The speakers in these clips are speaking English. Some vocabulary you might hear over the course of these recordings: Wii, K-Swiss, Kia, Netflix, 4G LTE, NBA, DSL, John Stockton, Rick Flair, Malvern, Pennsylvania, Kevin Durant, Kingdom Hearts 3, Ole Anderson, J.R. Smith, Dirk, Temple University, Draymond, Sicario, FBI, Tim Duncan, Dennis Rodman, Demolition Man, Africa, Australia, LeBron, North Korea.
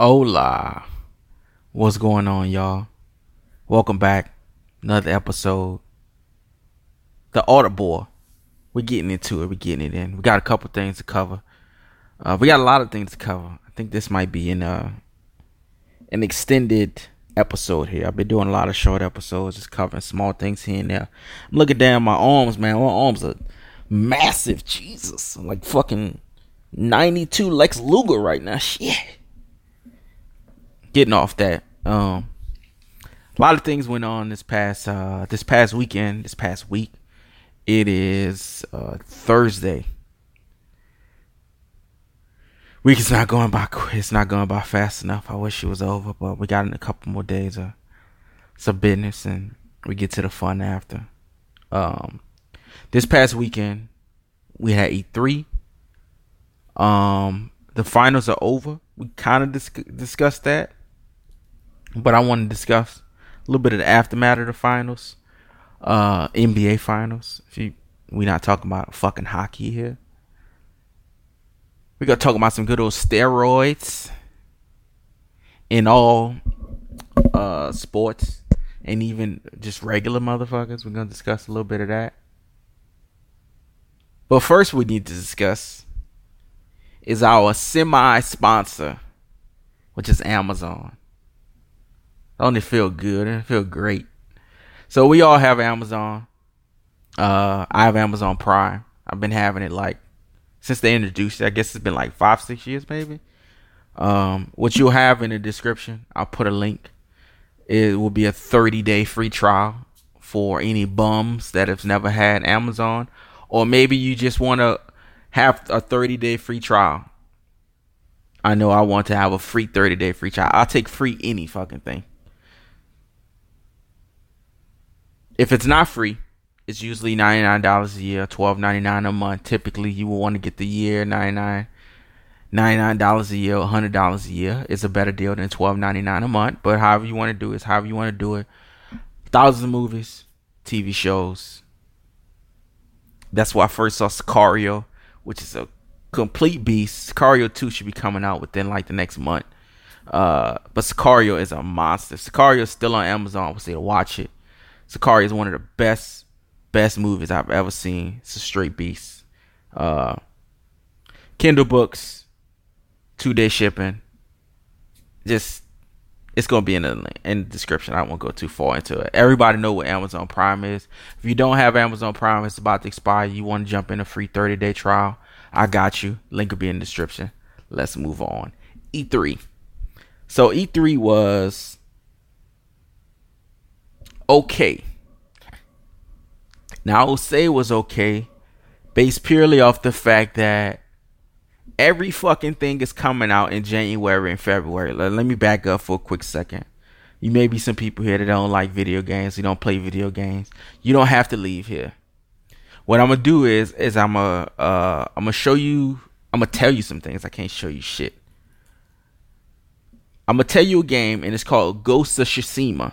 Hola, what's going on, y'all? Welcome back, another episode. The Audible, we're getting into it. We're getting it in. We got a couple things to cover. We got a lot of things to cover. I think this might be an extended episode here. I've been doing a lot of short episodes, just covering small things here and there. I'm looking down my arms, man. My arms are massive. Jesus, I'm like fucking 92 Lex Luger right now. Shit. Getting off that, a lot of things went on this past week. It is Thursday. Week is not going by quick. It's not going by fast enough. I wish it was over, but we got in a couple more days of some business, and we get to the fun after. This past weekend, we had E3. The finals are over. We kind of discussed that, but I want to discuss a little bit of the aftermath of the finals, NBA finals. We're not talking about fucking hockey here. We're going to talk about some good old steroids in all sports and even just regular motherfuckers. We're going to discuss a little bit of that. But first we need to discuss is our semi-sponsor, which is Amazon. It only feel good. It feel great. So we all have Amazon. I have Amazon Prime. I've been having it like since they introduced it. I guess it's been like 5-6 years maybe. What you'll have in the description, I'll put a link. It will be a 30-day free trial for any bums that have never had Amazon. Or maybe you just want to have a 30-day free trial. I know I want to have a free 30-day free trial. I'll take free any fucking thing. If it's not free, it's usually $99 a year, $12.99 a month. Typically, you will want to get the year, $99 a year, $100 a year. It's a better deal than $12.99 a month. But however you want to do it, however you want to do it. Thousands of movies, TV shows. That's why I first saw Sicario, which is a complete beast. Sicario 2 should be coming out within like the next month. But Sicario is a monster. Sicario is still on Amazon. I would say to watch it. Sicario is one of the best movies I've ever seen. It's a straight beast. Kindle books, 2-day shipping. Just, it's going to be in the description. I won't go too far into it. Everybody know what Amazon Prime is. If you don't have Amazon Prime, it's about to expire. You want to jump in a free 30-day trial, I got you. Link will be in the description. Let's move on. E3. So E3 was okay. Now I will say it was okay based purely off the fact that every fucking thing is coming out in January and February. Let me back up for a quick second. You may be some people here that don't like video games. You don't play video games. You don't have to leave here. What I'm gonna do is I'm gonna show you. I'm gonna tell you some things. I can't show you shit. I'm gonna tell you a game, and it's called Ghost of Tsushima.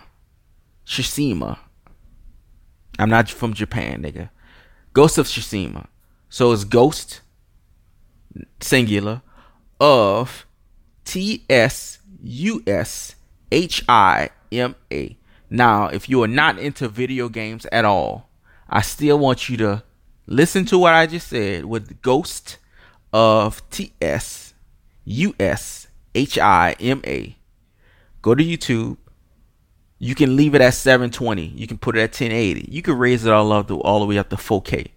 Tsushima. I'm not from Japan, nigga. Ghost of Tsushima. So it's Ghost, singular, of Tsushima. Now, if you are not into video games at all, I still want you to listen to what I just said with Ghost of Tsushima. Go to YouTube. You can leave it at 720. You can put it at 1080. You can raise it all the way up to 4K.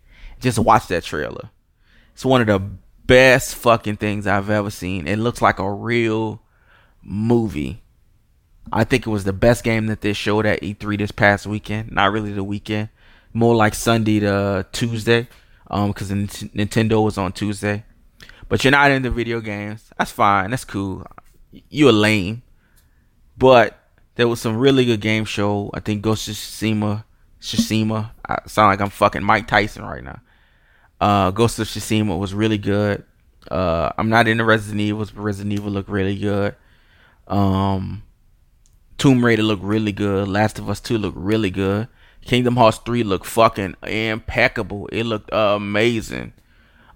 Just watch that trailer. It's one of the best fucking things I've ever seen. It looks like a real movie. I think it was the best game that they showed at E3 this past weekend. Not really the weekend. More like Sunday to Tuesday, because Nintendo was on Tuesday. But you're not into video games. That's fine. That's cool. You're lame. But there was some really good game show. I think Ghost of Tsushima. I sound like I'm fucking Mike Tyson right now. Ghost of Tsushima was really good. I'm not into Resident Evil. Resident Evil looked really good. Tomb Raider looked really good. Last of Us 2 looked really good. Kingdom Hearts 3 looked fucking impeccable. It looked amazing.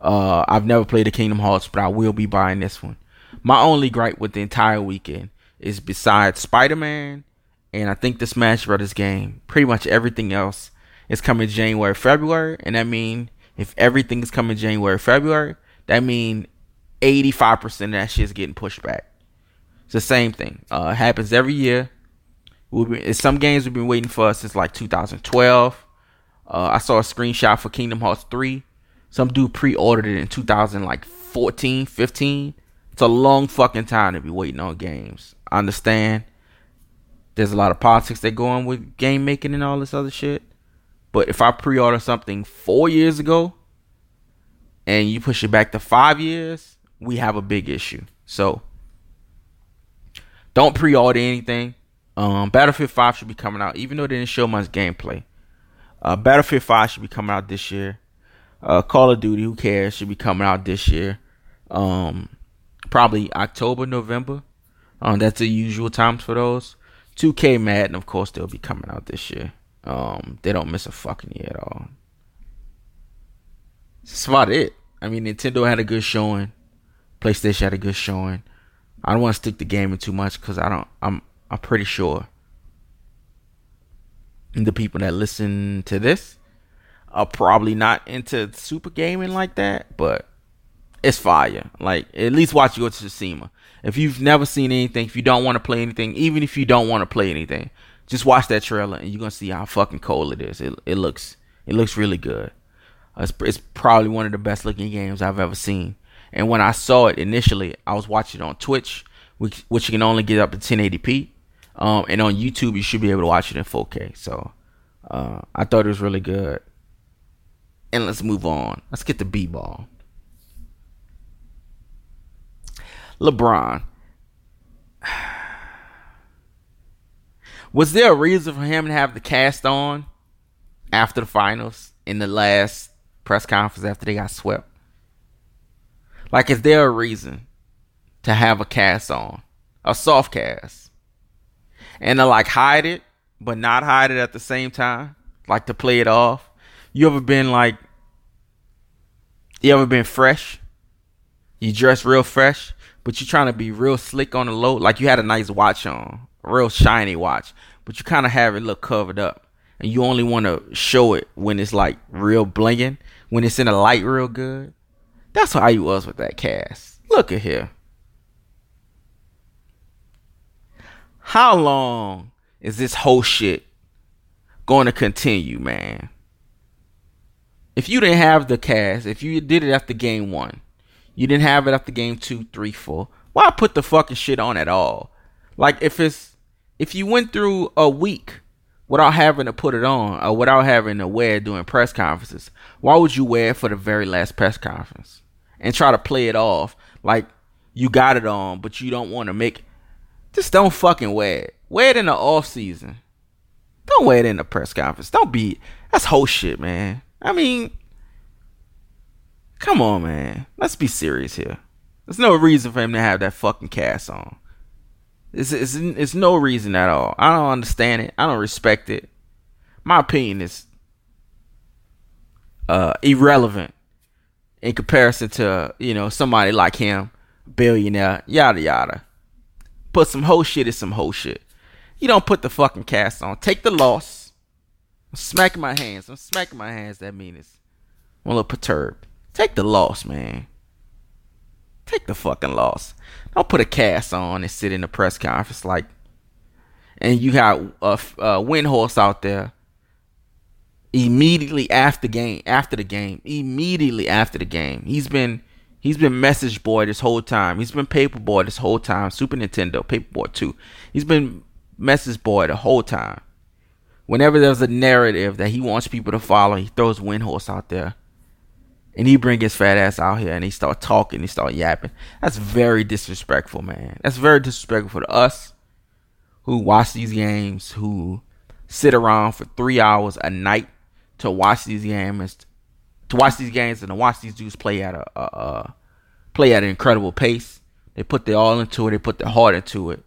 I've never played a Kingdom Hearts, but I will be buying this one. My only gripe with the entire weekend is besides Spider-Man and I think the Smash Brothers game, pretty much everything else is coming January, February. And that mean if everything is coming January, February, that mean 85% of that shit is getting pushed back. It's the same thing. Happens every year. Some games we've been waiting for since like 2012. I saw a screenshot for Kingdom Hearts 3. Some dude pre-ordered it in 2014, 15. It's a long fucking time to be waiting on games. I understand there's a lot of politics that go on with game making and all this other shit. But if I pre-order something 4 years ago and you push it back to 5 years, we have a big issue. So don't pre-order anything. Battlefield 5 should be coming out, even though they didn't show much gameplay. Battlefield 5 should be coming out this year. Call of Duty, who cares, should be coming out this year. Probably October, November. That's the usual times for those. 2K Madden, of course, they'll be coming out this year. They don't miss a fucking year at all. That's about it. I mean, Nintendo had a good showing. PlayStation had a good showing. I don't want to stick the gaming too much because I'm pretty sure the people that listen to this are probably not into super gaming like that, but it's fire. Like, at least watch Ghost of Tsushima. If you've never seen anything, if you don't want to play anything, even if you don't want to play anything, just watch that trailer and you're going to see how fucking cold it is. It looks really good. It's probably one of the best looking games I've ever seen. And when I saw it initially, I was watching it on Twitch, which you can only get up to 1080p. And on YouTube, you should be able to watch it in 4K. So I thought it was really good. And let's move on. Let's get the B-ball. LeBron. Was there a reason for him to have the cast on after the finals in the last press conference after they got swept? Like, is there a reason to have a cast on? A soft cast. And to, like, hide it, but not hide it at the same time. Like, to play it off. You ever been fresh? You dress real fresh, but you're trying to be real slick on the low. Like, you had a nice watch on. A real shiny watch. But you kind of have it look covered up. And you only want to show it when it's, like, real blinging. When it's in the light real good. That's how you was with that cast. Look at here. How long is this whole shit going to continue, man? If you didn't have the cast, if you did it after game 1, you didn't have it after game 2, 3, 4, why put the fucking shit on at all? Like, if you went through a week without having to put it on or without having to wear it during press conferences, why would you wear it for the very last press conference and try to play it off like you got it on, but you don't want to make... Just don't fucking wear it. Wear it in the off season. Don't wear it in the press conference. Don't be... That's whole shit, man. I mean... Come on, man. Let's be serious here. There's no reason for him to have that fucking cast on. It's no reason at all. I don't understand it. I don't respect it. My opinion is... irrelevant in comparison to, you know, somebody like him, billionaire, yada yada. But some whole shit is some whole shit. You don't put the fucking cast on. Take the loss. I'm smacking my hands. That means I'm a little perturbed. Take the loss, man. Take the fucking loss. Don't put a cast on and sit in the press conference like. And you got a Windhorse out there. Immediately after the game. He's been message boy this whole time. He's been paper boy this whole time. Super Nintendo, Paperboy 2. He's been message boy the whole time. Whenever there's a narrative that he wants people to follow, he throws Windhorse out there. And he bring his fat ass out here and he start talking, he start yapping. That's very disrespectful, man. That's very disrespectful to us who watch these games, who sit around for 3 hours a night to watch these games. To watch these games and to watch these dudes play at an incredible pace. They put their all into it. They put their heart into it.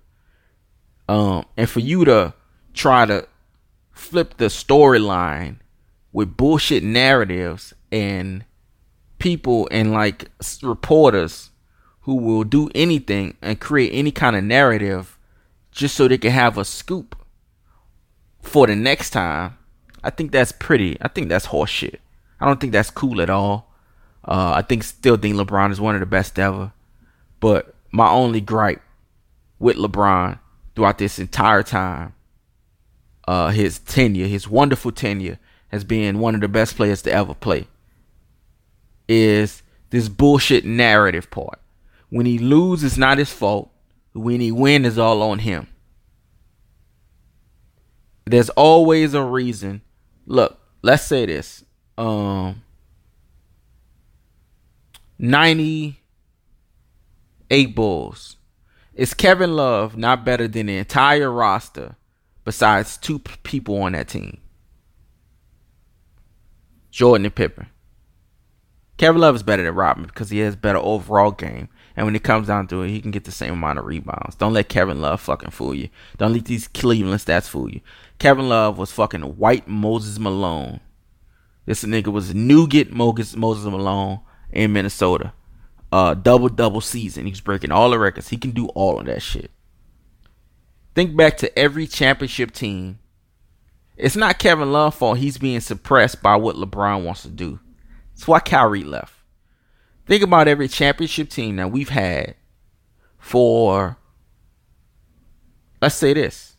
And for you to try to flip the storyline with bullshit narratives and people and like reporters who will do anything and create any kind of narrative just so they can have a scoop for the next time. I think that's pretty. I think that's horseshit. I don't think that's cool at all. I still think LeBron is one of the best ever. But my only gripe with LeBron throughout this entire time, his tenure, his wonderful tenure as being one of the best players to ever play, is this bullshit narrative part. When he loses, it's not his fault. When he wins, it's all on him. There's always a reason. Look, let's say this. 98 Bulls. Is Kevin Love not better than the entire roster besides two people on that team? Jordan and Pippen. Kevin Love is better than Rodman because he has better overall game. And when it comes down to it, he can get the same amount of rebounds. Don't let Kevin Love fucking fool you. Don't let these Cleveland stats fool you. Kevin Love was fucking white Moses Malone. This nigga was nougat Moses Malone in Minnesota. Double season. He's breaking all the records. He can do all of that shit. Think back to every championship team. It's not Kevin Love's fault he's being suppressed by what LeBron wants to do. That's why Kyrie left. Think about every championship team that we've had for, let's say this,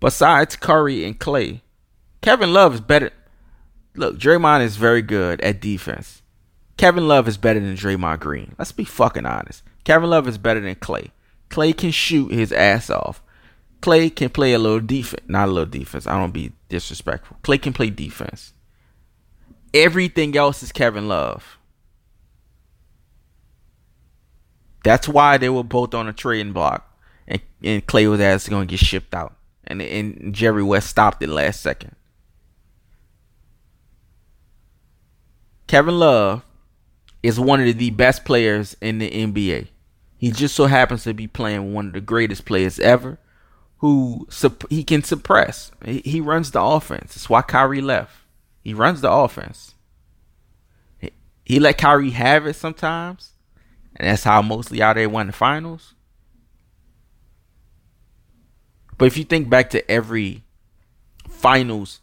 besides Curry and Clay, Kevin Love is better. Look, Draymond is very good at defense. Kevin Love is better than Draymond Green. Let's be fucking honest. Kevin Love is better than Clay. Clay can shoot his ass off. Clay can play a little defense. Not a little defense. I don't be disrespectful. Clay can play defense. Everything else is Kevin Love. That's why they were both on a trading block. And Clay was actually going to get shipped out. And Jerry West stopped it last second. Kevin Love is one of the best players in the NBA. He just so happens to be playing with one of the greatest players ever, who he can suppress. He runs the offense. That's why Kyrie left. He runs the offense. He let Kyrie have it sometimes. And that's how mostly out there won the finals. But if you think back to every finals,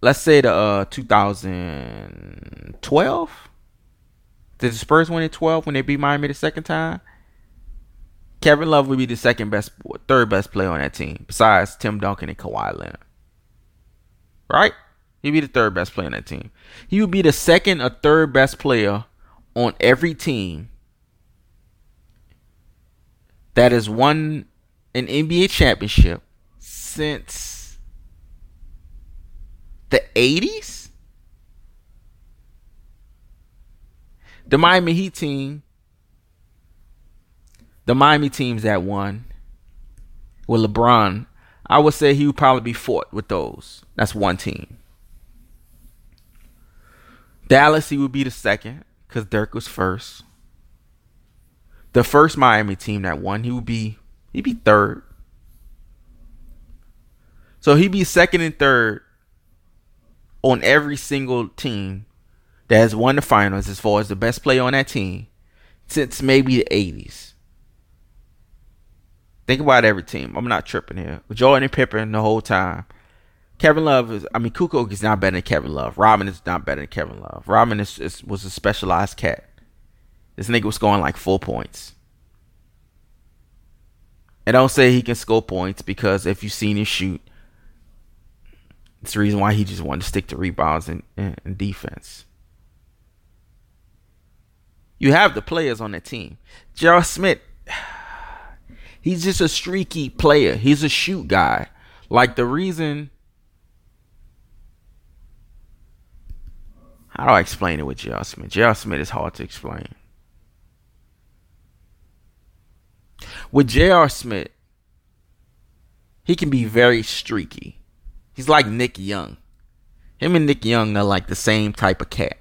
let's say the 2012, did the Spurs win in 2012 when they beat Miami the second time? Kevin Love would be the third best player on that team, besides Tim Duncan and Kawhi Leonard. Right? He'd be the third best player on that team. He would be the second or third best player on every team that has won an NBA championship since the 80s? The Miami Heat team, the Miami teams that won with LeBron, I would say he would probably be fourth with those. That's one team. Dallas, he would be the second because Dirk was first. The first Miami team that won, he'd be third. So he'd be second and third on every single team that has won the finals as far as the best player on that team since maybe the 80s. Think about every team. I'm not tripping here. Jordan and Pippen the whole time. Kevin Love Kukoc is not better than Kevin Love. Rodman is not better than Kevin Love. Rodman was a specialized cat. This nigga was scoring like 4 points. And don't say he can score points because if you've seen him shoot, it's the reason why he just wanted to stick to rebounds and defense. You have the players on the team. J.R. Smith, he's just a streaky player. He's a shoot guy. Like the reason... How do I explain it with J.R. Smith? J.R. Smith is hard to explain. With J.R. Smith, he can be very streaky. He's like Nick Young. Him and Nick Young are like the same type of cat.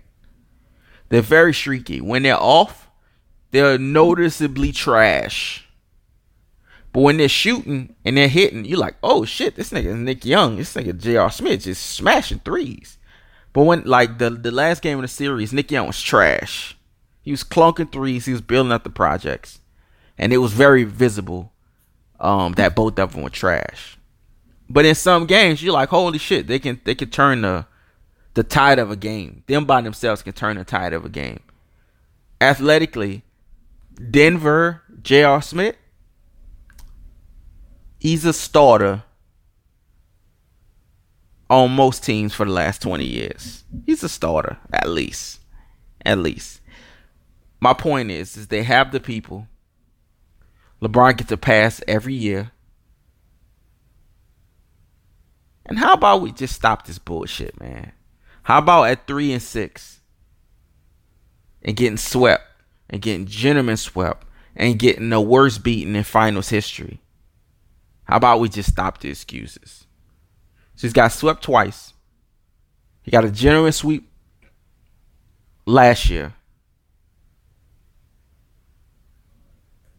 They're very streaky. When they're off, they're noticeably trash. But when they're shooting and they're hitting, you're like, oh shit, this nigga is Nick Young. This nigga J.R. Smith just smashing threes. But when, like, the last game of the series, Nick Young was trash. He was clunking threes. He was building up the projects. And it was very visible that both of them were trash. But in some games, you're like, holy shit, they can turn the tide of a game. Them by themselves can turn the tide of a game. Athletically, Denver, J.R. Smith, he's a starter on most teams for the last 20 years. He's a starter, at least. At least. My point is they have the people. LeBron gets a pass every year. And how about we just stop this bullshit, man? How about at 3 and 6 and getting swept and getting gentlemen swept and getting the worst beating in finals history? How about we just stop the excuses? So he's got swept twice. He got a gentleman sweep last year.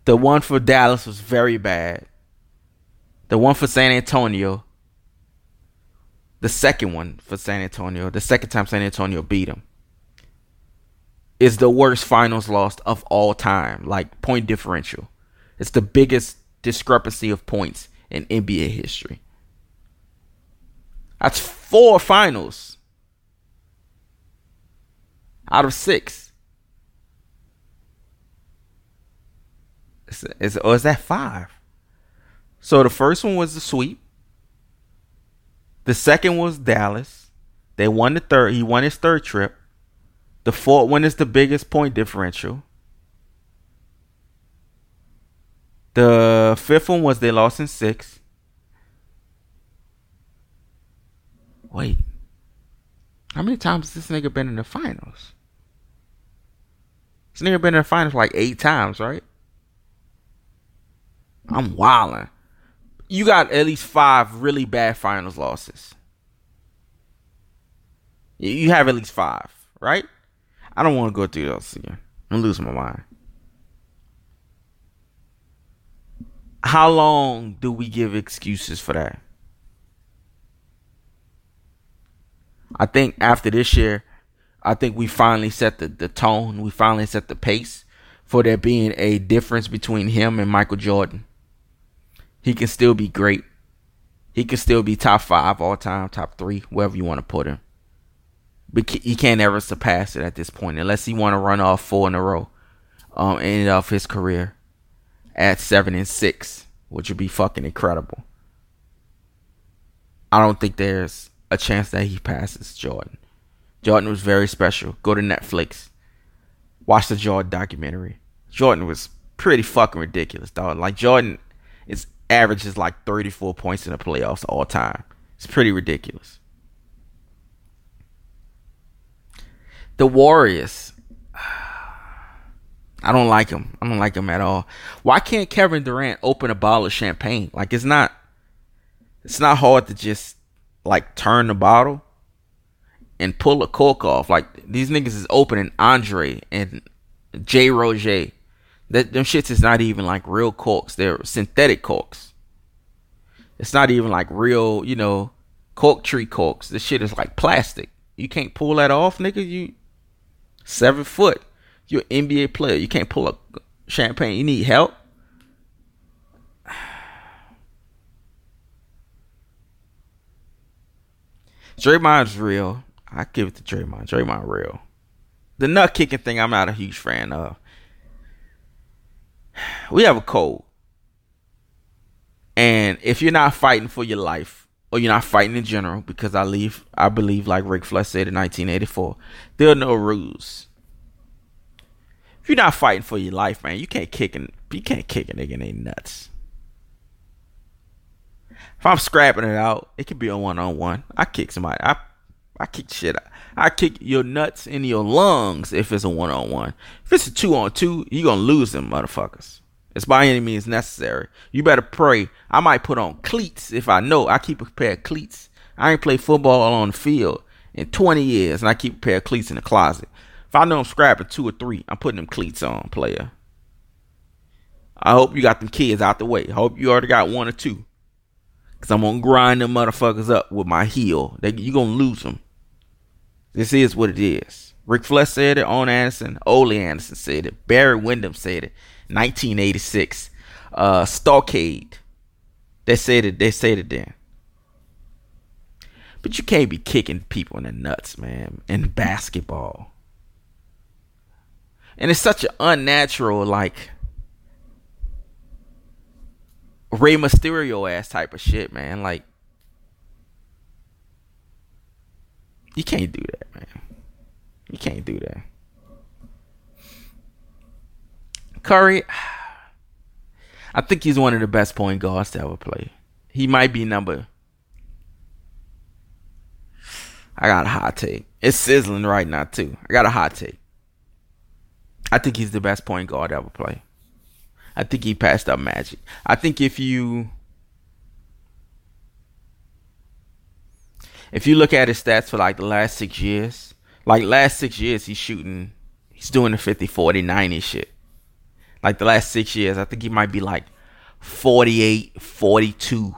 The one for Dallas was very bad. The one for San Antonio. The second one for San Antonio. The second time San Antonio beat him. Is the worst finals loss of all time. Like point differential. It's the biggest discrepancy of points in NBA history. That's 4 finals. Out of 6. Or is that 5? So the first one was the sweep. The second was Dallas. They won the third. He won his third trip. The fourth one is the biggest point differential. The fifth one was they lost in 6. Wait. How many times has this nigga been in the finals? This nigga been in the finals like 8 times, right? I'm wildin'. You got at least 5 really bad finals losses. You have at least 5, right? I don't want to go through those again. I'm losing my mind. How long do we give excuses for that? I think after this year, I think we finally set the tone. We finally set the pace for there being a difference between him and Michael Jordan. He can still be great. He can still be top 5 all time, top 3, wherever you want to put him. But he can't ever surpass it at this point, unless he want to run off 4 in a row, end off his career at 7 and 6, which would be fucking incredible. I don't think there's a chance that he passes Jordan. Jordan was very special. Go to Netflix, watch the Jordan documentary. Jordan was pretty fucking ridiculous, dog. Like Jordan is. Averages like 34 points in the playoffs all time. It's pretty ridiculous. The Warriors. I don't like them. I don't like them at all. Why can't Kevin Durant open a bottle of champagne? Like it's not hard to just like turn the bottle and pull a cork off. Like these niggas is opening Andre and Jay Roger. That them shits is not even like real corks. They're synthetic corks. It's not even like real, cork tree corks. This shit is like plastic. You can't pull that off, nigga. You 7 foot. You're an NBA player. You can't pull up champagne. You need help. Draymond's real. I give it to Draymond. Draymond real. The nut kicking thing, I'm not a huge fan of. We have a cold. And if you're not fighting for your life, or you're not fighting in general, because I believe like Rick Flair said in 1984, there are no rules. If you're not fighting for your life, man, you can't kick a nigga in their nuts. If I'm scrapping it out, it could be a 1-on-1. I kick somebody. I kick shit out. I kick your nuts in your lungs if it's a 1-on-1. If it's a 2-on-2, you're going to lose them motherfuckers. It's by any means necessary. You better pray. I might put on cleats if I know. I keep a pair of cleats. I ain't played football on the field in 20 years, and I keep a pair of cleats in the closet. If I know I'm scrapping 2 or 3, I'm putting them cleats on, player. I hope you got them kids out the way. I hope you already got 1 or 2. Because I'm going to grind them motherfuckers up with my heel. You're going to lose them. This is what it is. Rick Flair said it. Owen Anderson, Ole Anderson said it. Barry Windham said it. 1986. Stalkade. They said it. They said it then. But you can't be kicking people in the nuts, man. In basketball. And it's such an unnatural, like, Rey Mysterio ass type of shit, man. Like, you can't do that, man. You can't do that. Curry, I think he's one of the best point guards to ever play. He might be number... I got a hot take. It's sizzling right now, too. I got a hot take. I think he's the best point guard to ever play. I think he passed up Magic. I think if you look at his stats for like the last 6 years, he's shooting, he's doing the 50, 40, 90 shit. Like the last 6 years, I think he might be like 48, 42,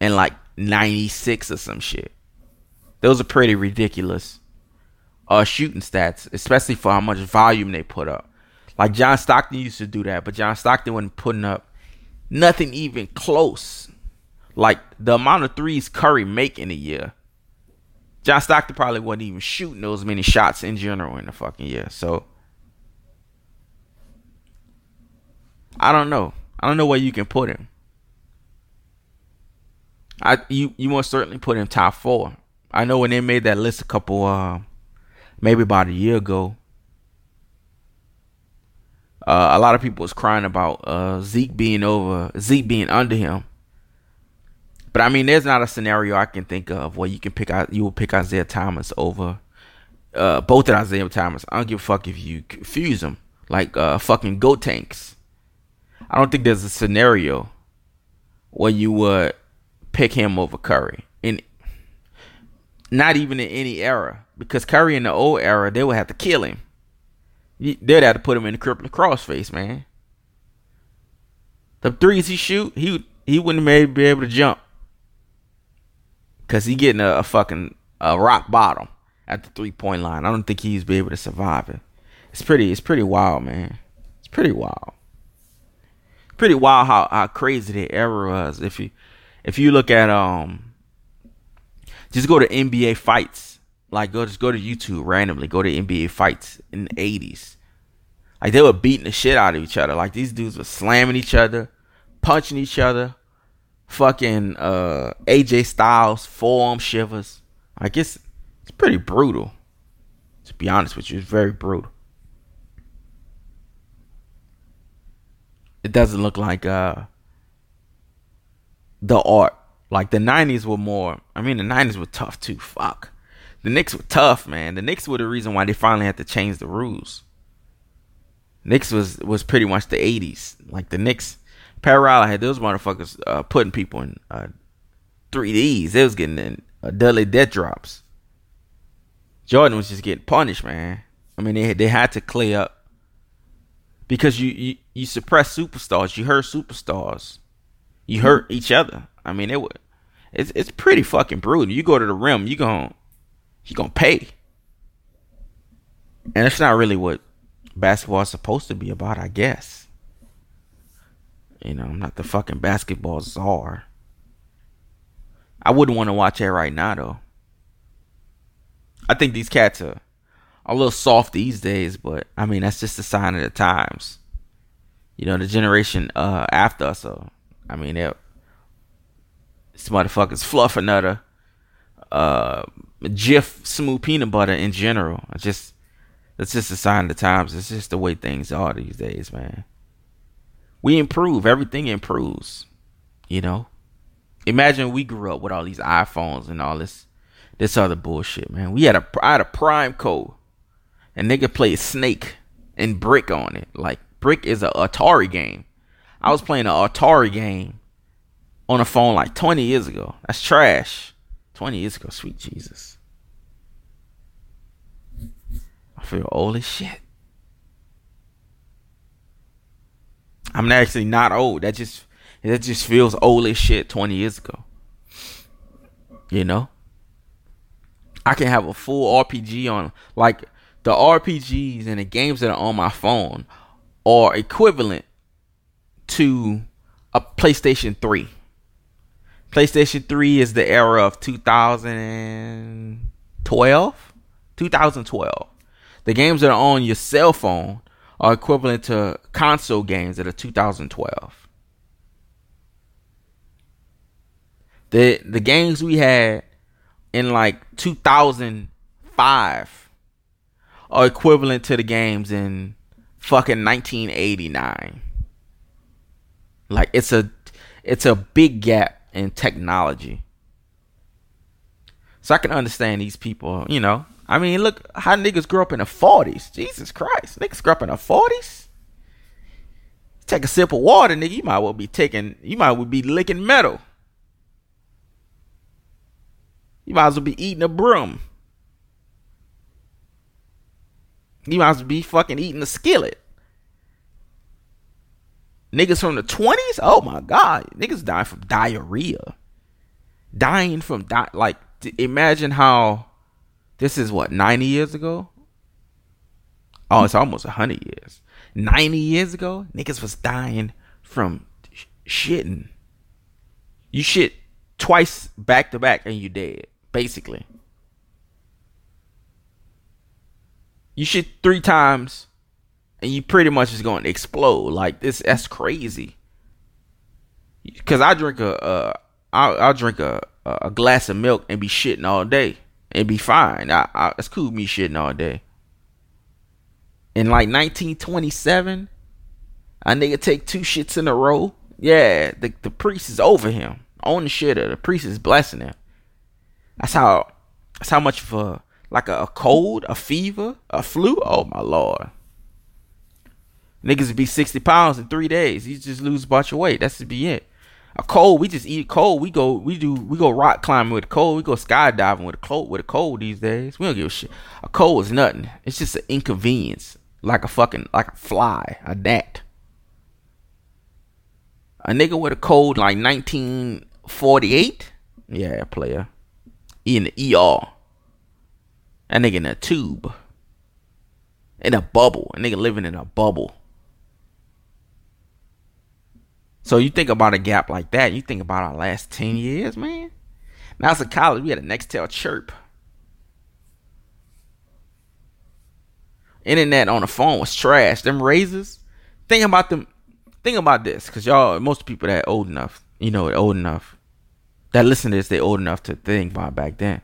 and like 96 or some shit. Those are pretty ridiculous shooting stats, especially for how much volume they put up. Like John Stockton used to do that, but John Stockton wasn't putting up nothing even close. Like the amount of threes Curry make in a year, John Stockton probably wasn't even shooting those many shots in general in a fucking year. So I don't know. I don't know where you can put him. You most certainly put him top four. I know when they made that list a couple, maybe about a year ago, a lot of people was crying about Zeke being under him. But I mean, there's not a scenario I can think of where you will pick Isaiah Thomas over both of Isaiah Thomas. I don't give a fuck if you confuse them like fucking goat tanks. I don't think there's a scenario where you would pick him over Curry, and not even in any era, because Curry in the old era, they would have to kill him. They'd have to put him in the crippling crossface, man. The threes he shoot, he wouldn't maybe be able to jump, cause he getting a fucking rock bottom at the 3-point line. I don't think he's be able to survive it. It's pretty wild, man. It's pretty wild. Pretty wild how crazy the era was. If you look at just go to NBA fights. Like go to YouTube randomly. Go to NBA fights in the 80s. Like they were beating the shit out of each other. Like these dudes were slamming each other, punching each other. Fucking AJ Styles forearm shivers. I guess it's pretty brutal. To be honest with you, it's very brutal. It doesn't look like the art. Like the 90s were more. I mean, the 90s were tough too. Fuck. The Knicks were tough, man. The Knicks were the reason why they finally had to change the rules. Knicks was pretty much the 80s. Like the Knicks, Pat Riley had those motherfuckers putting people in 3Ds. They was getting in deadly death drops. Jordan was just getting punished, man. I mean, they had to clear up because you suppress superstars. You hurt superstars. You hurt each other. I mean, it's pretty fucking brutal. You go to the rim, you gonna pay. And that's not really what basketball is supposed to be about, I guess. You know, I'm not the fucking basketball czar. I wouldn't want to watch that right now, though. I think these cats are a little soft these days, but I mean, that's just a sign of the times. You know, the generation after us, so I mean, these motherfuckers fluff another Jif smooth peanut butter in general. That's just a sign of the times. It's just the way things are these days, man. We improve. Everything improves. You know? Imagine we grew up with all these iPhones and all this other bullshit, man. I had a Prime code. And nigga played Snake and Brick on it. Like, Brick is an Atari game. I was playing an Atari game on a phone like 20 years ago. That's trash. 20 years ago, sweet Jesus. I feel old as shit. I'm actually not old. That just feels old as shit 20 years ago. You know? I can have a full RPG on, like, the RPGs and the games that are on my phone are equivalent to a PlayStation 3. PlayStation 3 is the era of 2012. The games that are on your cell phone are equivalent to console games that are 2012. The games we had in like 2005 are equivalent to the games in fucking 1989. Like, it's a big gap in technology. So I can understand these people, you know. I mean, look how niggas grew up in the 40s. Jesus Christ. Niggas grew up in the 40s. Take a sip of water, nigga. You might well be licking metal. You might as well be eating a broom. You might as well be fucking eating a skillet. Niggas from the 20s? Oh my God. Niggas dying from diarrhea. Imagine how... This is what, 90 years ago? Oh, it's almost 100 years. 90 years ago, niggas was dying from shitting. You shit twice back to back and you dead, basically. You shit three times and you pretty much is going to explode. Like, that's crazy. Because I drink a glass of milk and be shitting all day. It'd be fine. It's cool me shitting all day. In like 1927, a nigga take two shits in a row. Yeah, the priest is over him. On the shitter. The priest is blessing him. That's how much of a, like a cold, a fever, a flu. Oh my Lord. Niggas would be 60 pounds in 3 days. You just lose a bunch of weight. That's to be it. A cold, we just eat cold. We go rock climbing with a cold. We go skydiving with a cold these days. We don't give a shit. A cold is nothing. It's just an inconvenience, like a fly, a gnat. A nigga with a cold like 1948, yeah, player, he in the ER. That nigga in a tube, in a bubble. A nigga living in a bubble. So you think about a gap like that. You think about our last 10 years, man. Now it's a college. We had a Nextel chirp. Internet on the phone was trash. Them razors. Think about this. Because y'all, most people that old enough, you know, old enough, that listen to this, they old enough to think about back then.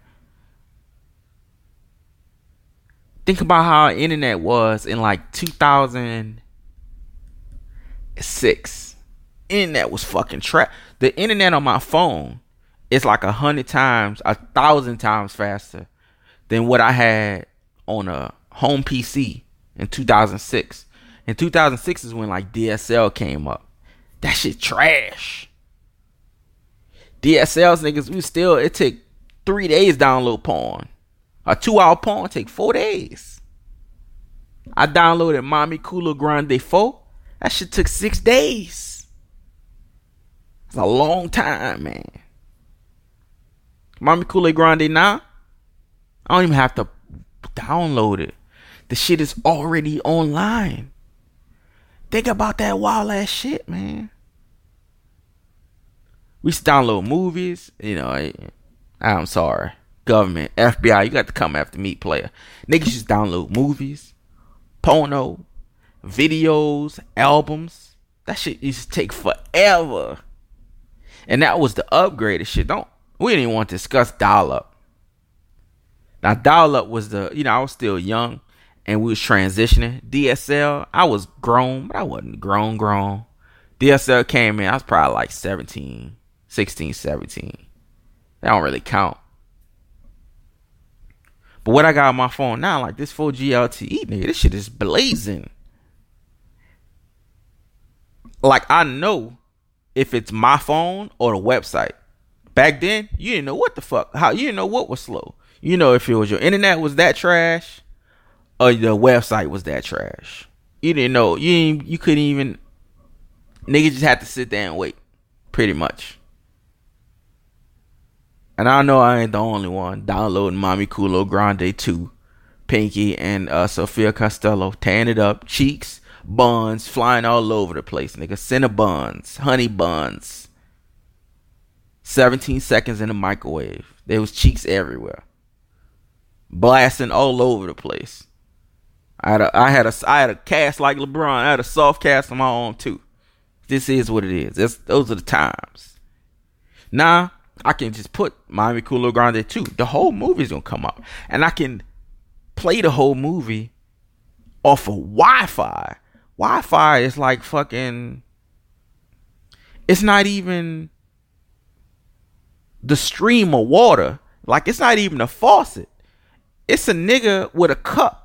Think about how our internet was in like 2006. Internet was fucking trash. The internet on my phone is like 1,000 times faster than what I had on a home PC in 2006. In 2006 is when like DSL came up. That shit trash. DSLs, niggas, it take 3 days to download porn. A 2 hour porn take 4 days. I downloaded Mommy Cooler Grande 4. That shit took 6 days. It's a long time, man. Mommy Kool-Aid Grande now. I don't even have to download it. The shit is already online. Think about that wild ass shit, man. We used to download movies. You know, I'm sorry. Government, FBI, you got to come after me, player. Niggas just download movies, porno, videos, albums. That shit used to take forever. And that was the upgraded shit. We didn't even want to discuss dial-up. Now, dial-up was I was still young and we was transitioning. DSL, I was grown, but I wasn't grown. DSL came in, I was probably like 17. That don't really count. But what I got on my phone now, like this 4G LTE, nigga, this shit is blazing. Like, I know if it's my phone or the website. Back then, you didn't know what the fuck. How you didn't know what was slow. You know if it was your internet was that trash or the website was that trash. You didn't know. You couldn't even. Niggas just had to sit there and wait. Pretty much. and I know I ain't the only one, downloading Mommy Culo Grande 2, Pinky, and Sophia Costello, tan it up, cheeks, buns, flying all over the place, nigga, Cinnabons, honey buns, 17 seconds in the microwave, there was cheeks everywhere, blasting all over the place. I had a cast like LeBron. I had a soft cast on my own too. This is what it is. Those are the times. Now I can just put Miami Culo Grande too. The whole movie's gonna come up, and I can play the whole movie off of Wi-Fi. Wi-Fi is like fucking. It's not even the stream of water. Like it's not even a faucet. It's a nigga with a cup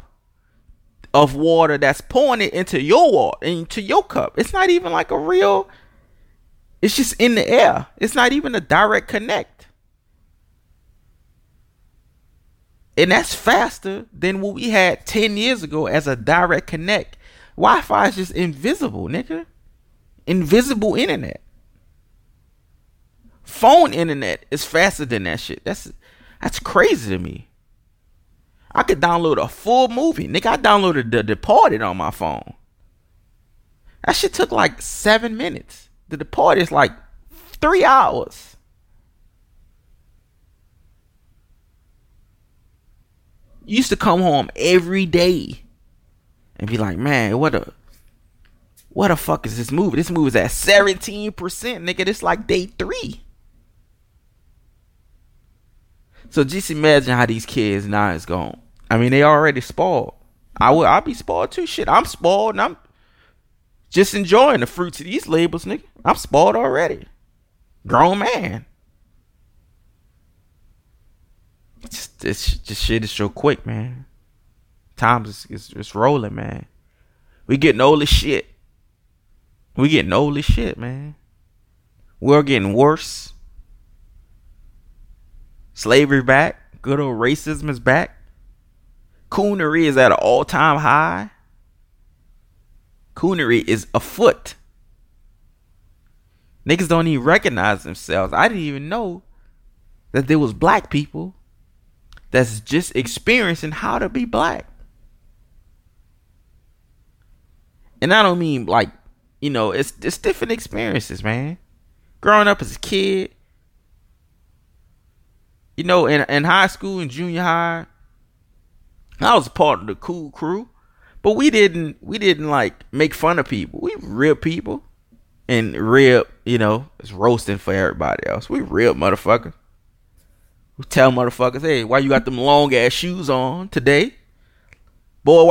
of water that's pouring it into your water, into your cup. It's not even like a real, it's just in the air. It's not even a direct connect. And that's faster than what we had 10 years ago as a direct connect. Wi-Fi is just invisible, nigga. Invisible internet. Phone internet is faster than that shit. That's crazy to me. I could download a full movie. Nigga, I downloaded The Departed on my phone. That shit took like 7 minutes. The Departed is like 3 hours. You used to come home every day and be like, man, what the fuck is this movie? This movie's at 17%, nigga. This like day 3. So just imagine how these kids now is gone. I mean, they already spoiled. I'll be spoiled too. Shit, I'm spoiled and I'm just enjoying the fruits of these labels, nigga. I'm spoiled already. Grown man. This shit is so quick, man. Times is rolling, man. We getting old as shit. We getting old as shit, man. We're getting worse. Slavery back. Good old racism is back. Coonery is at an all-time high. Coonery is afoot. Niggas don't even recognize themselves. I didn't even know that there was black people that's just experiencing how to be black. And I don't mean like, you know, it's different experiences, man. Growing up as a kid, you know, in high school and junior high, I was a part of the cool crew, but we didn't like make fun of people. We real people, and real, you know, it's roasting for everybody else. We real motherfuckers. We tell motherfuckers, hey, why you got them long ass shoes on today? Boy,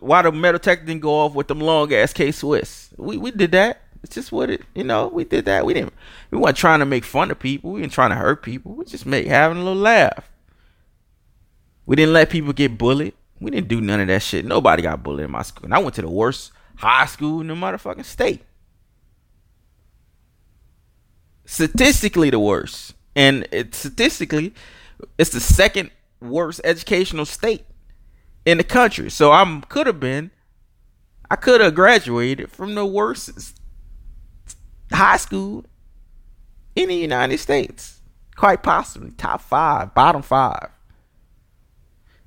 why the metal tech didn't go off with them long ass K-Swiss? We did that. It's just what it, you know, we did that. We weren't trying to make fun of people. We weren't trying to hurt people. We just having a little laugh. We didn't let people get bullied. We didn't do none of that shit. Nobody got bullied in my school. And I went to the worst high school in the motherfucking state. Statistically the worst. And it's the second worst educational state in the country. So I could have graduated from the worst high school in the United States. Quite possibly. Top 5. Bottom 5.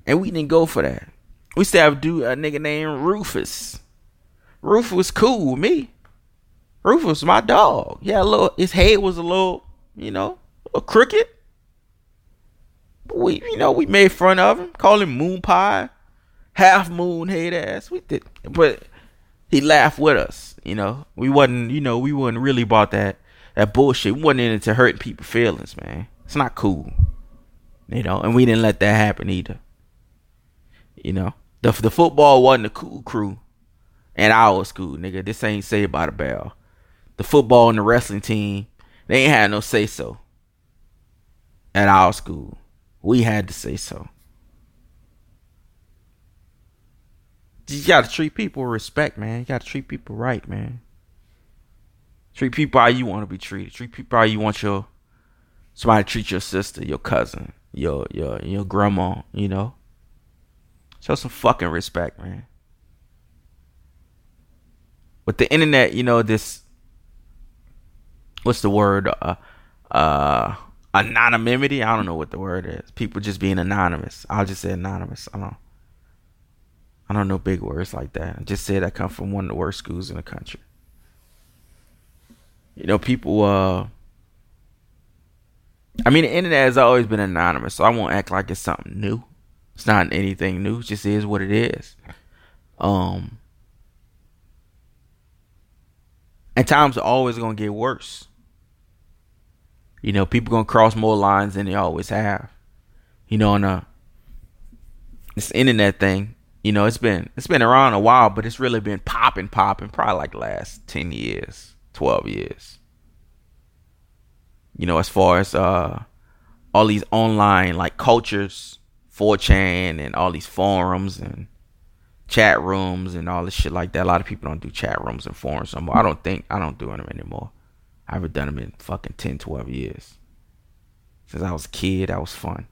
And we didn't go for that. We still have a nigga named Rufus. Rufus was cool with me. Rufus was my dog. Yeah, his head was a little, you know, a crooked. But we made fun of him. Called him Moon Pie. Half Moon Head Ass. We did. But he laughed with us, you know. We wasn't really about that bullshit. We wasn't into hurting people's feelings, man. It's not cool, you know. And we didn't let that happen either, you know. The football wasn't a cool crew at our school, nigga. This ain't Saved by the Bell. The football and the wrestling team, they ain't had no say so. At our school, we had to say so. You gotta treat people with respect, man. You gotta treat people right, man. Treat people how you want to be treated. Treat people how you want somebody to treat your sister, your cousin, your grandma, you know. Show some fucking respect, man. With the internet, you know, this, what's the word? anonymity. I don't know what the word is. People just being anonymous. I'll just say anonymous. I don't know big words like that. I just said I come from one of the worst schools in the country. You know, people, the internet has always been anonymous, so I won't act like it's something new. It's not anything new. It just is what it is. And times are always going to get worse. You know, people going to cross more lines than they always have. You know, and this internet thing, you know, it's been around a while, but it's really been popping probably like the last 10 years, 12 years. You know, as far as all these online like cultures, 4chan and all these forums and chat rooms and all this shit like that. A lot of people don't do chat rooms and forums anymore. I don't do them anymore. I haven't done them in fucking 10, 12 years. Since I was a kid, that was fun.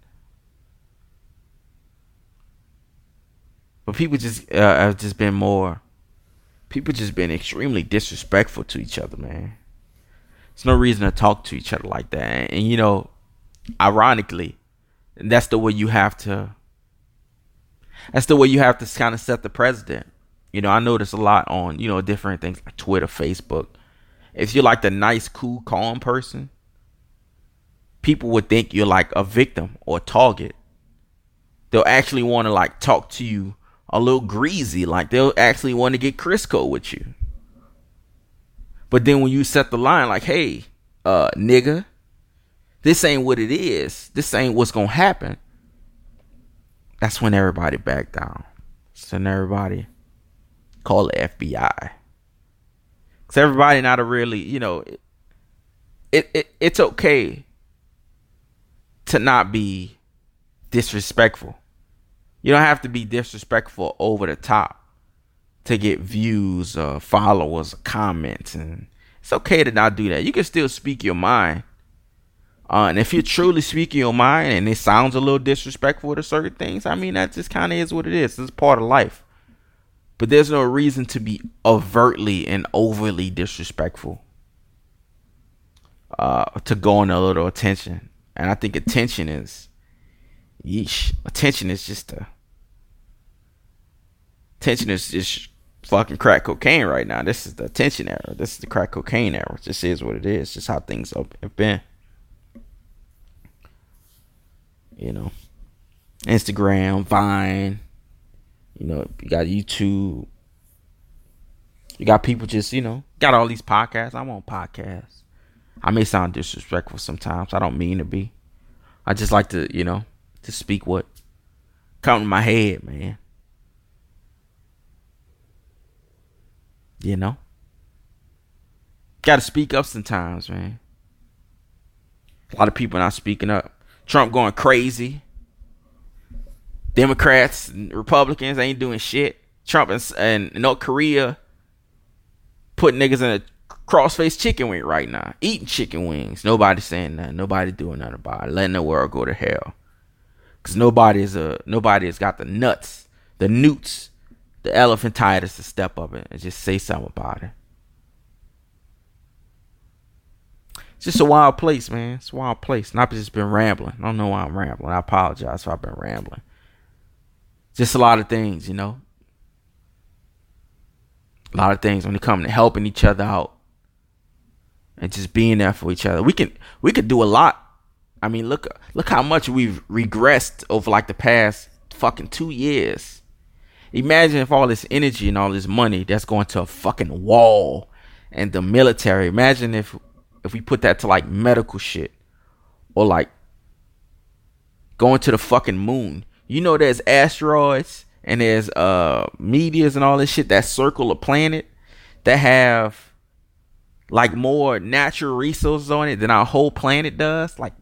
But people just have just been more. People just been extremely disrespectful to each other, man. There's no reason to talk to each other like that. And you know, ironically, that's the way you have to. That's the way you have to kind of set the precedent. You know, I notice a lot on, you know, different things like Twitter, Facebook. If you're like the nice, cool, calm person, people would think you're like a victim or a target. They'll actually want to like talk to you a little greasy. Like they'll actually want to get Crisco with you. But then when you set the line like, hey, nigga, this ain't what it is. This ain't what's going to happen. That's when everybody backed down. So everybody call the FBI. Because everybody not a really, you know, it's okay to not be disrespectful. You don't have to be disrespectful over the top to get views or followers or comments. And it's okay to not do that. You can still speak your mind. And if you're truly speaking your mind and it sounds a little disrespectful to certain things, I mean, that just kind of is what it is. It's part of life. But there's no reason to be overtly and overly disrespectful to garner a little attention. And I think attention is, yeesh, attention is just fucking crack cocaine right now. This is the attention era. This is the crack cocaine era. It just is what it is. Just how things have been. You know, Instagram, Vine, you know, you got YouTube. You got people just, you know, got all these podcasts. I'm on podcasts. I may sound disrespectful sometimes. I don't mean to be. I just like to, you know, to speak what comes to my head, man. You know, got to speak up sometimes, man. A lot of people not speaking up. Trump going crazy. Democrats and Republicans ain't doing shit. Trump and North Korea put niggas in a cross-face chicken wing right now. Eating chicken wings. Nobody saying nothing. Nobody doing nothing about it. Letting the world go to hell. Because nobody has got the nuts, the newts, the elephantitis to step up and just say something about it. It's just a wild place, man. It's a wild place. And I've just been rambling. I don't know why I'm rambling. I apologize if I've been rambling. Just a lot of things, you know. A lot of things when it comes to helping each other out. And just being there for each other. We could do a lot. I mean, look how much we've regressed over like the past fucking 2 years. Imagine if all this energy and all this money that's going to a fucking wall and the military. Imagine if we put that to like medical shit or like going to the fucking moon. You know, there's asteroids and there's meteors and all this shit that circle a planet that have like more natural resources on it than our whole planet does. Like,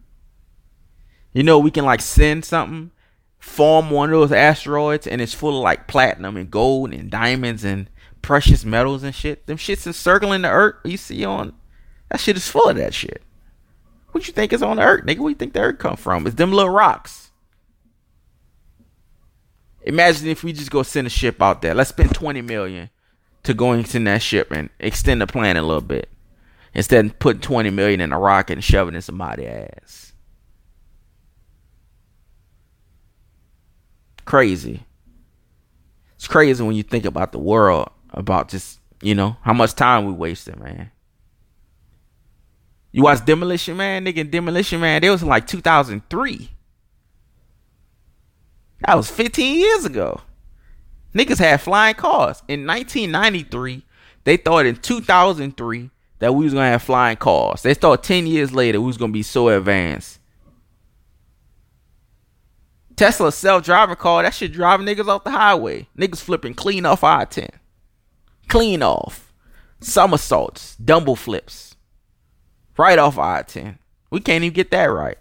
you know, we can like send something, form one of those asteroids, and it's full of like platinum and gold and diamonds and precious metals and shit. Them shits encircling the earth you see on. That shit is full of that shit. What you think is on the earth, nigga? Where you think the earth come from? It's them little rocks. Imagine if we just go send a ship out there. Let's spend $20 million to go and send that ship and extend the planet a little bit. Instead of putting $20 million in a rocket and shoving it in somebody's ass. crazy. It's crazy when you think about the world, about just, you know, how much time we wasted, man. You watch Demolition Man, nigga. Demolition Man, it was in like 2003. That was 15 years ago. Niggas had flying cars. In 1993, they thought in 2003 that we was going to have flying cars. They thought 10 years later we was going to be so advanced. Tesla self-driving car, that shit driving niggas off the highway. Niggas flipping clean off I-10. Clean off. Somersaults. Dumble flips. Right off I-10. We can't even get that right.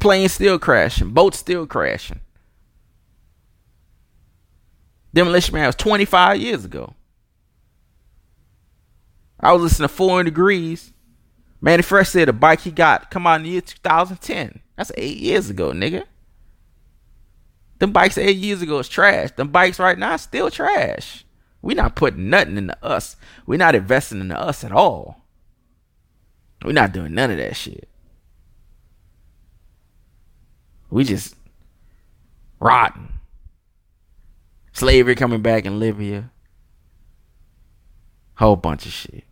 Planes still crashing. Boats still crashing. Demolition Man was 25 years ago. I was listening to 400 Degrees. Manny Fresh said the bike he got come out in the year 2010. That's 8 years ago, nigga. Them bikes 8 years ago is trash. Them bikes right now still trash. We not putting nothing into us. We not investing into us at all. We not doing none of that shit. We just rotten. Slavery coming back in Libya. Whole bunch of shit.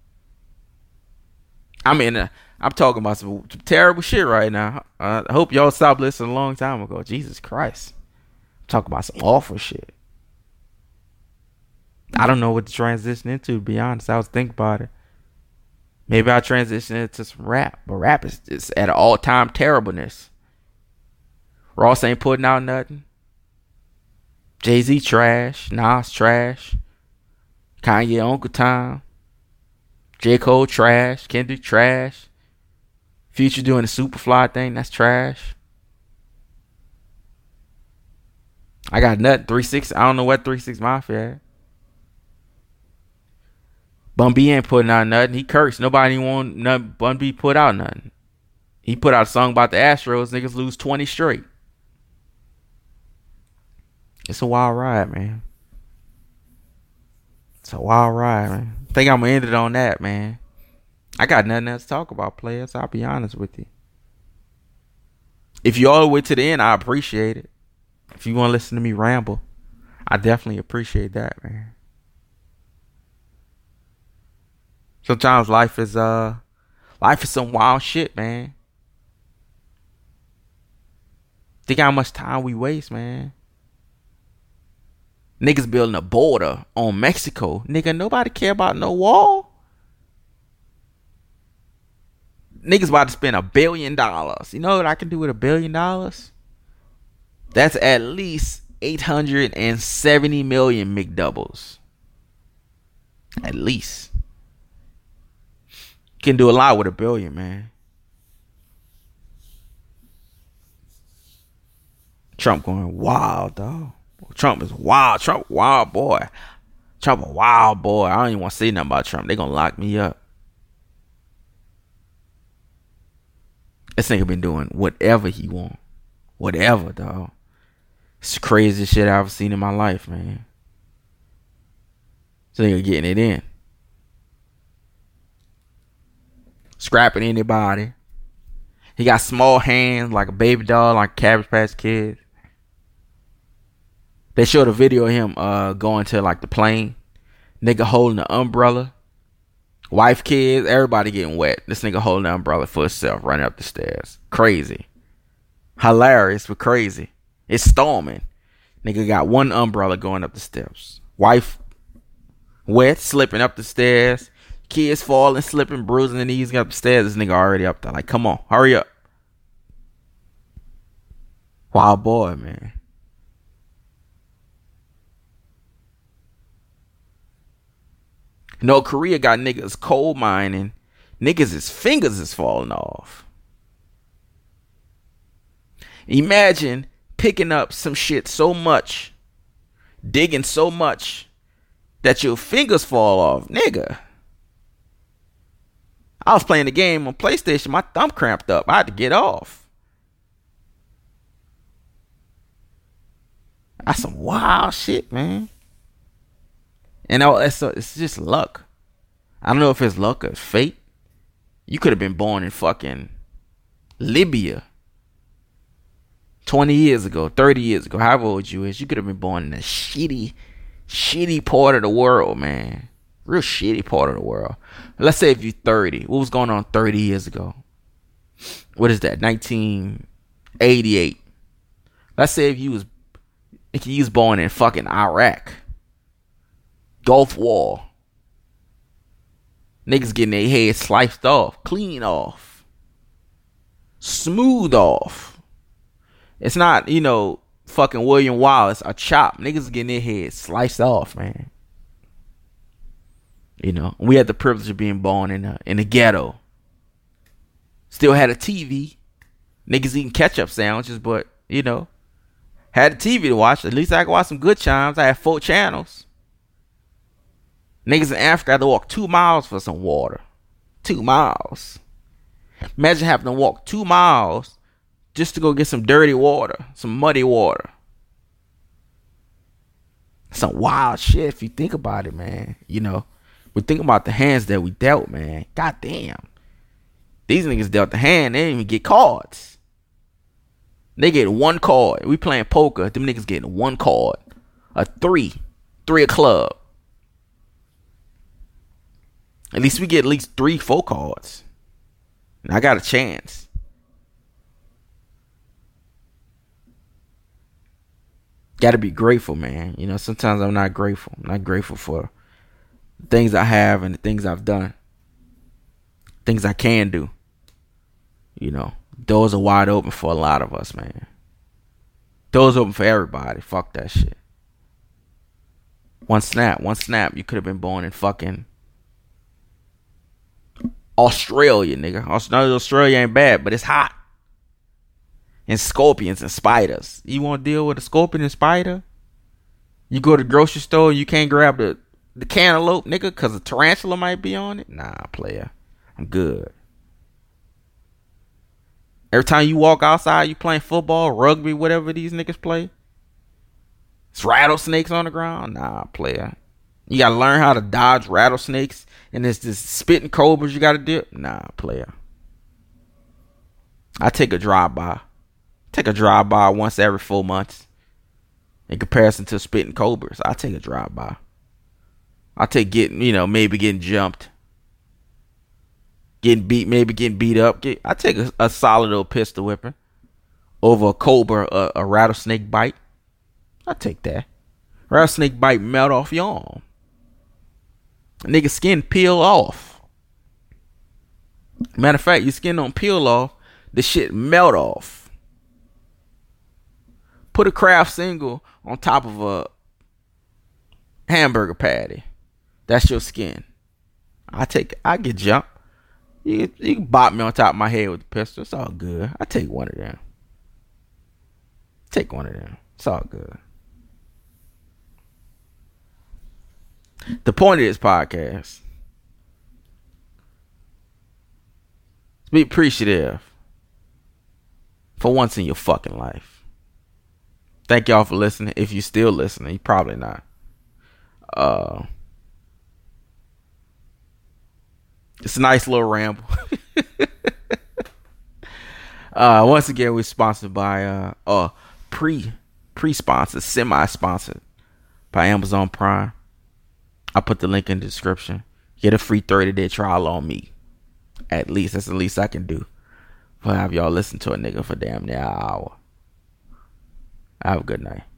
I mean, I'm talking about some terrible shit right now. I hope y'all stopped listening a long time ago. Jesus Christ. I'm talking about some awful shit. I don't know what to transition into, to be honest. I was thinking about it. Maybe I'll transition into some rap. But rap is at an all-time terribleness. Ross ain't putting out nothing. Jay-Z trash. Nas trash. Kanye Uncle Tom. J. Cole trash. Kendrick trash. Future doing the Superfly thing. That's trash. I got nothing. 3 6. I don't know what 3 6 Mafia at. Bun B ain't putting out nothing. He cursed. Nobody want nothing. Bun B put out nothing. He put out a song about the Astros. Niggas lose 20 straight. It's a wild ride, man. It's a wild ride, man. I think I'm going to end it on that, man. I got nothing else to talk about, players. I'll be honest with you. If you all the way to the end, I appreciate it. If you want to listen to me ramble, I definitely appreciate that, man. Sometimes life is some wild shit, man. Think how much time we waste, man. Niggas building a border on Mexico. Nigga, nobody care about no wall. Niggas about to spend $1 billion. You know what I can do with $1 billion? That's at least 870 million McDoubles. At least. Can do a lot with $1 billion, man. Trump going wild, dog. Trump is wild. Trump wild boy. Trump a wild boy. I don't even want to say nothing about Trump. They gonna lock me up. This nigga been doing whatever he want. Whatever, dog. It's the craziest shit I've ever seen in my life, man. This nigga getting it in. Scrapping anybody. He got small hands like a baby doll, like Cabbage Patch Kids. They showed a video of him going to like the plane. Nigga holding the umbrella. Wife, kids, everybody getting wet. This nigga holding the umbrella for himself, running up the stairs. Crazy. Hilarious, but crazy. It's storming. Nigga got one umbrella going up the steps. Wife wet, slipping up the stairs. Kids falling, slipping, bruising, and he's up the stairs. This nigga already up there. Like, come on, hurry up. Wild boy, man. North Korea got niggas coal mining. Niggas' his fingers is falling off. Imagine picking up some shit so much, digging so much, that your fingers fall off, nigga. I was playing the game on PlayStation. My thumb cramped up. I had to get off. That's some wild shit, man. And it's just luck. I don't know if it's luck or fate. You could have been born in fucking Libya. 20 years ago, 30 years ago, however old you is, you could have been born in a shitty part of the world, man. Real shitty part of the world. Let's say if you're 30. What was going on 30 years ago? What is that? 1988. Let's say if you was born in fucking Iraq. Gulf War. Niggas getting their head sliced off. Clean off. Smooth off. It's not, fucking William Wallace or Chop. Niggas getting their head sliced off, man. We had the privilege of being born in the ghetto. Still had a TV. Niggas eating ketchup sandwiches, but, had a TV to watch. At least I could watch some good chimes. I had 4 channels. Niggas in Africa had to walk 2 miles for some water. 2 miles. Imagine having to walk 2 miles just to go get some dirty water, some muddy water. Some wild shit if you think about it, man. We think about the hands that we dealt, man. God damn. These niggas dealt the hand. They didn't even get cards. They get 1 card. We playing poker. Them niggas getting 1 card. A 3. 3 a club. At least we get at least 3-4 cards. And I got a chance. Gotta be grateful, man. Sometimes I'm not grateful. I'm not grateful for the things I have and the things I've done. Things I can do. Doors are wide open for a lot of us, man. Doors open for everybody. Fuck that shit. One snap. You could have been born in fucking Australia, nigga. Australia ain't bad, but it's hot. And scorpions and spiders. You want to deal with a scorpion and spider? You go to the grocery store, you can't grab the cantaloupe, nigga, because a tarantula might be on it? Nah, player. I'm good. Every time you walk outside, you playing football, rugby, whatever these niggas play. It's rattlesnakes on the ground? Nah, player. You got to learn how to dodge rattlesnakes. And there's this spitting cobras you got to deal. Nah, player. I take a drive-by. Take a drive-by once every 4 months. In comparison to spitting cobras. I take a drive-by. I take maybe getting jumped. Getting beat, maybe getting beat up. I take a solid old pistol whipping over a cobra, a rattlesnake bite. I take that. Rattlesnake bite melt off your arm. A nigga skin peel off. Matter of fact, your skin don't peel off. The shit melt off. Put a Kraft single on top of a hamburger patty. That's your skin. I get jumped. You can bop me on top of my head with the pistol. It's all good. I take one of them. It's all good. The point of this podcast, be appreciative for once in your fucking life. Thank y'all for listening. If you're still listening, you probably not. It's a nice little ramble. Once again, we're sponsored by pre-sponsored, semi-sponsored by Amazon Prime. I put the link in the description. Get a free 30-day trial on me. At least. That's the least I can do. But have y'all listen to a nigga for damn near an hour. Have a good night.